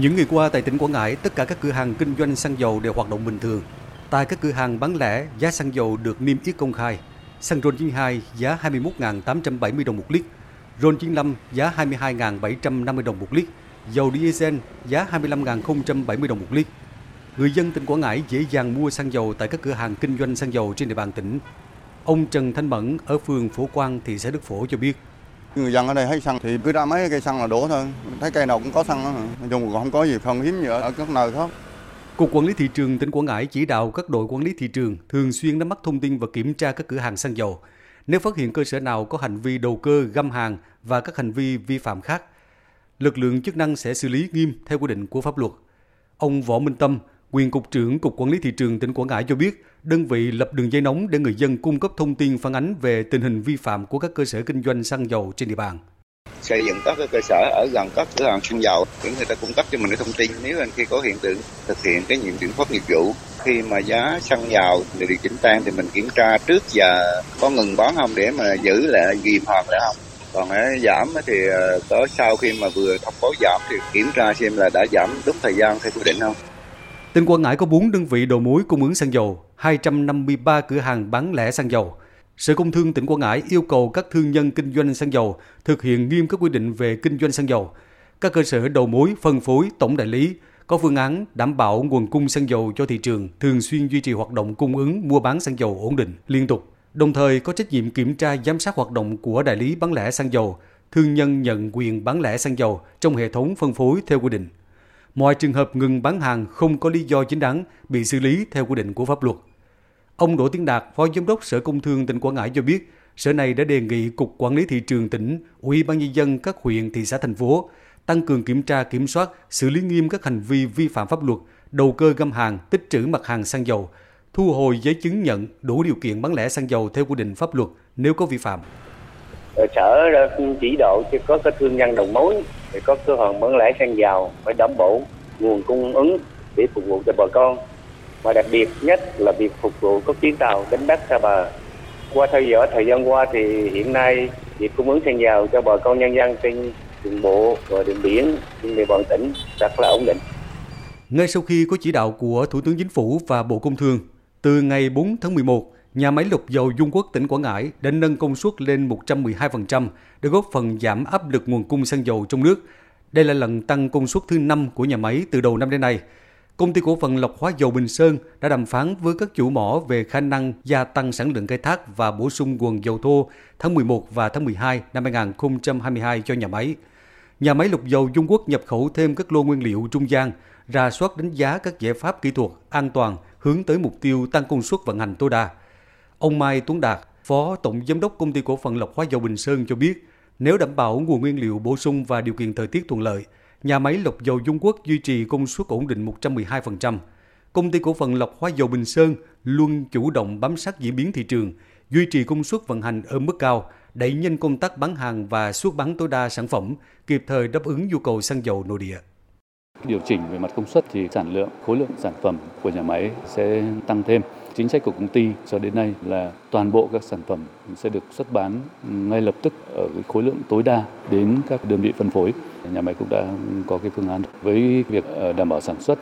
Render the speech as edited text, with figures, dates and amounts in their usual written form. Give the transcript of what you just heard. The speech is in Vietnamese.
Những ngày qua tại tỉnh Quảng Ngãi, tất cả các cửa hàng kinh doanh xăng dầu đều hoạt động bình thường. Tại các cửa hàng bán lẻ, giá xăng dầu được niêm yết công khai. Xăng RON 92 giá 21.870 đồng một lít, RON 95 giá 22.750 đồng một lít, dầu diesel giá 25.070 đồng một lít. Người dân tỉnh Quảng Ngãi dễ dàng mua xăng dầu tại các cửa hàng kinh doanh xăng dầu trên địa bàn tỉnh. Ông Trần Thanh Mẫn ở phường Phố Quang, thị xã Đức Phổ cho biết. Người dân ở đây thấy xăng thì cứ ra mấy cây xăng là đổ thôi, thấy cây nào cũng có xăng đó, dùng không có gì không hiếm gì ở các nơi khác. Cục Quản lý Thị trường tỉnh Quảng Ngãi chỉ đạo các đội quản lý thị trường thường xuyên nắm bắt thông tin và kiểm tra các cửa hàng xăng dầu. Nếu phát hiện cơ sở nào có hành vi đầu cơ, găm hàng và các hành vi vi phạm khác, lực lượng chức năng sẽ xử lý nghiêm theo quy định của pháp luật. Ông Võ Minh Tâm, quyền Cục trưởng Cục Quản lý Thị trường tỉnh Quảng Ngãi cho biết, đơn vị lập đường dây nóng để người dân cung cấp thông tin phản ánh về tình hình vi phạm của các cơ sở kinh doanh xăng dầu trên địa bàn. Xây dựng các cơ sở ở gần các cửa hàng xăng dầu để người ta cung cấp cho mình cái thông tin. Nếu anh khi có hiện tượng thực hiện cái nhiệm biện pháp nghiệp vụ, khi mà giá xăng dầu để điều chỉnh tăng thì mình kiểm tra trước giờ có ngừng bán không để mà giữ lại ghi hàng lại không. Còn giảm thì có sau khi mà vừa thông báo giảm thì kiểm tra xem là đã giảm đúng thời gian theo quy định không. Tỉnh Quảng Ngãi có 4 đơn vị đầu mối cung ứng xăng dầu, 253 cửa hàng bán lẻ xăng dầu. Sở Công Thương tỉnh Quảng Ngãi yêu cầu các thương nhân kinh doanh xăng dầu thực hiện nghiêm các quy định về kinh doanh xăng dầu. Các cơ sở đầu mối, phân phối, tổng đại lý có phương án đảm bảo nguồn cung xăng dầu cho thị trường, thường xuyên duy trì hoạt động cung ứng, mua bán xăng dầu ổn định, liên tục. Đồng thời có trách nhiệm kiểm tra, giám sát hoạt động của đại lý bán lẻ xăng dầu, thương nhân nhận quyền bán lẻ xăng dầu trong hệ thống phân phối theo quy định. Mọi trường hợp ngừng bán hàng không có lý do chính đáng bị xử lý theo quy định của pháp luật. Ông Đỗ Tiến Đạt, Phó Giám đốc Sở Công Thương tỉnh Quảng Ngãi cho biết, sở này đã đề nghị Cục Quản lý Thị trường tỉnh, Ủy ban nhân dân các huyện, thị xã, thành phố tăng cường kiểm tra, kiểm soát, xử lý nghiêm các hành vi vi phạm pháp luật, đầu cơ găm hàng, tích trữ mặt hàng xăng dầu, thu hồi giấy chứng nhận đủ điều kiện bán lẻ xăng dầu theo quy định pháp luật nếu có vi phạm. Sở chỉ đạo cho có các thương nhân đầu mối, có cửa hàng bán lẻ xăng dầu phải đảm bảo nguồn cung ứng để phục vụ cho bà con, và đặc biệt nhất là việc phục vụ các chuyến tàu đến Bắc Ca Bà. Qua theo dõi thời gian qua thì hiện nay việc cung ứng xăng dầu cho bà con nhân dân trên đường bộ và đường biển trên địa bàn tỉnh rất là ổn định. Ngay sau khi có chỉ đạo của Thủ tướng Chính phủ và Bộ Công Thương, từ ngày 4 tháng 11, nhà máy lọc dầu Dung Quất tỉnh Quảng Ngãi đã nâng công suất lên 112% để góp phần giảm áp lực nguồn cung xăng dầu trong nước. Đây là lần tăng công suất thứ 5 của nhà máy từ đầu năm đến nay. Công ty Cổ phần Lọc Hóa Dầu Bình Sơn đã đàm phán với các chủ mỏ về khả năng gia tăng sản lượng khai thác và bổ sung nguồn dầu thô tháng 11 và tháng 12 năm 2022 cho nhà máy. Nhà máy lọc dầu Dung Quất nhập khẩu thêm các lô nguyên liệu trung gian, rà soát đánh giá các giải pháp kỹ thuật an toàn hướng tới mục tiêu tăng công suất vận hành tối đa. Ông Mai Tuấn Đạt, Phó Tổng Giám đốc Công ty Cổ phần Lọc Hóa Dầu Bình Sơn cho biết, nếu đảm bảo nguồn nguyên liệu bổ sung và điều kiện thời tiết thuận lợi, nhà máy lọc dầu Dung Quất duy trì công suất ổn định 112%. Công ty Cổ phần Lọc Hóa Dầu Bình Sơn luôn chủ động bám sát diễn biến thị trường, duy trì công suất vận hành ở mức cao, đẩy nhanh công tác bán hàng và xuất bán tối đa sản phẩm, kịp thời đáp ứng nhu cầu xăng dầu nội địa. Điều chỉnh về mặt công suất thì sản lượng, khối lượng sản phẩm của nhà máy sẽ tăng thêm. Chính sách của công ty cho đến nay là toàn bộ các sản phẩm sẽ được xuất bán ngay lập tức ở cái khối lượng tối đa đến các đơn vị phân phối. Nhà máy cũng đã có cái phương án với việc đảm bảo sản xuất.